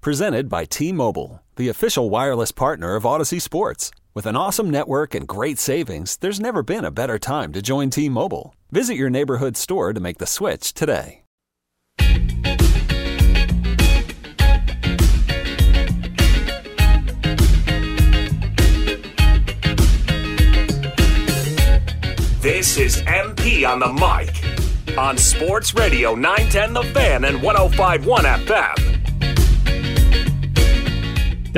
Presented by T-Mobile, the official wireless partner of Odyssey Sports. With an awesome network and great savings, there's never been a better time to join T-Mobile. Visit your neighborhood store to make the switch today. This is MP on the mic on Sports Radio 910 The Fan and 105.1 FM.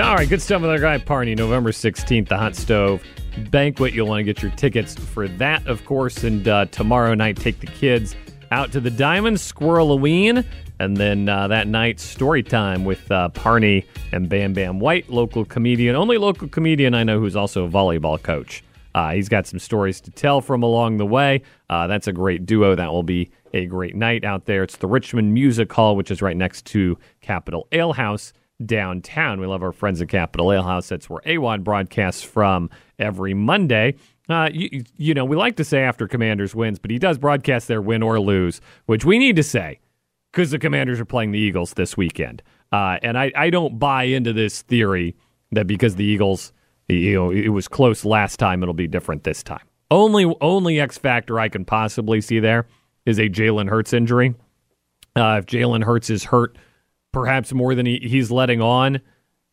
All right, good stuff with our guy Parney, November 16th, the Hot Stove Banquet. You'll want to get your tickets for that, of course. And tomorrow night, take the kids out to the Diamond Squirrel-A-Ween. And then that night, story time with Parney and Bam Bam White, local comedian. Only local comedian I know who's also a volleyball coach. He's got some stories to tell from along the way. That's a great duo. That will be a great night out there. It's the Richmond Music Hall, which is right next to Capital Ale House downtown. We love our friends at Capital Ale House. That's where A1 broadcasts from every Monday. You know, we like to say after Commanders wins, but he does broadcast their win or lose, which we need to say because the Commanders are playing the Eagles this weekend. And I don't buy into this theory that because the Eagles, you know, it was close last time, it'll be different this time. Only X factor I can possibly see there is a Jalen Hurts injury. If Jalen Hurts is hurt, perhaps more than he's letting on,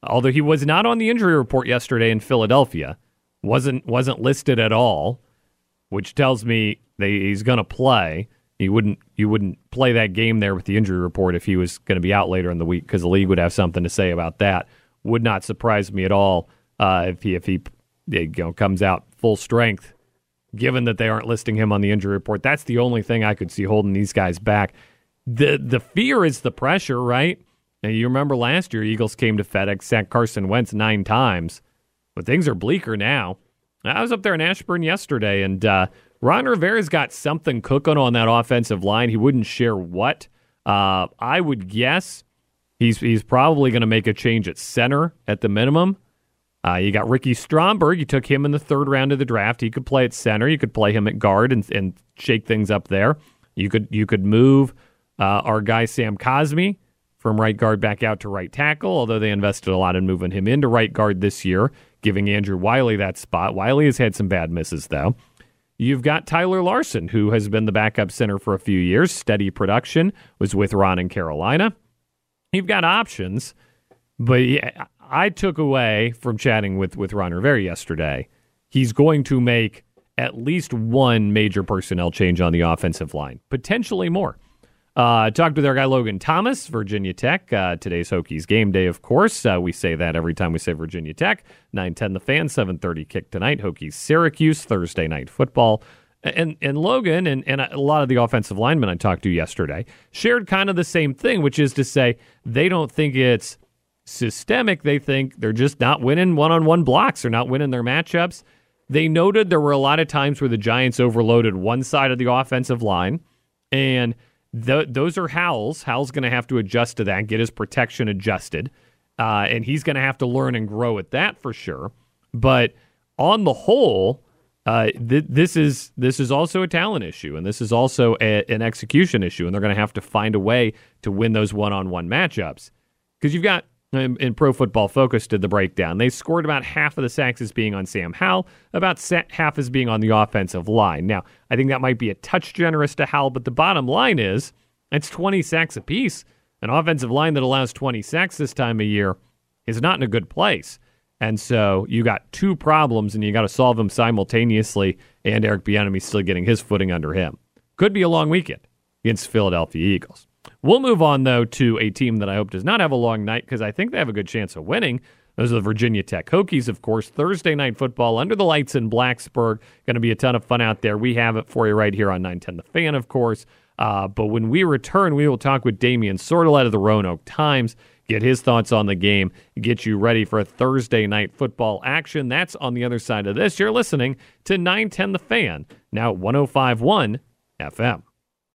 although he was not on the injury report yesterday in Philadelphia, wasn't listed at all, which tells me he's going to play. You wouldn't play that game there with the injury report if he was going to be out later in the week because the league would have something to say about that. Would not surprise me at all if he you know, comes out full strength, given that they aren't listing him on the injury report. That's the only thing I could see holding these guys back. The fear is the pressure, right? Now, you remember last year, Eagles came to FedEx, sacked Carson Wentz 9 times, but things are bleaker now. I was up there in Ashburn yesterday, and Ron Rivera's got something cooking on that offensive line. He wouldn't share what. I would guess he's probably going to make a change at center at the minimum. You got Ricky Stromberg. You took him in the third round of the draft. He could play at center. You could play him at guard and shake things up there. You could move our guy Sam Cosmi from right guard back out to right tackle, although they invested a lot in moving him into right guard this year, giving Andrew Wiley that spot. Wiley has had some bad misses, though. You've got Tyler Larson, who has been the backup center for a few years, steady production, was with Ron in Carolina. You've got options, but I took away from chatting with Ron Rivera yesterday, he's going to make at least one major personnel change on the offensive line, potentially more. Talked with our guy Logan Thomas, Virginia Tech. Today's Hokies game day, of course. We say that every time we say Virginia Tech. 910 The Fan, 7:30 kick tonight. Hokies Syracuse, Thursday night football. And Logan and a lot of the offensive linemen I talked to yesterday shared kind of the same thing, which is to say they don't think it's systemic. They think they're just not winning one-on-one blocks. They're not winning their matchups. They noted there were a lot of times where the Giants overloaded one side of the offensive line, and those are Howell's. Howell's going to have to adjust to that and get his protection adjusted. And he's going to have to learn and grow at that for sure. But on the whole, this is also a talent issue, and this is also an execution issue, and they're going to have to find a way to win those one-on-one matchups. Because you've got, in Pro Football Focus did the breakdown, they scored about half of the sacks as being on Sam Howell, about half as being on the offensive line. Now, I think that might be a touch generous to Howell, but the bottom line is it's 20 sacks apiece. An offensive line that allows 20 sacks this time of year is not in a good place. And so you got two problems, and you got to solve them simultaneously, and Eric Bieniemy's still getting his footing under him. Could be a long weekend against Philadelphia Eagles. We'll move on, though, to a team that I hope does not have a long night because I think they have a good chance of winning. Those are the Virginia Tech Hokies, of course. Thursday night football under the lights in Blacksburg. Going to be a ton of fun out there. We have it for you right here on 910 The Fan, of course. But when we return, we will talk with Damian Sordelette of the Roanoke Times. Get his thoughts on the game, get you ready for Thursday night football action. That's on the other side of this. You're listening to 910 The Fan, now 105.1 FM.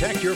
Protect your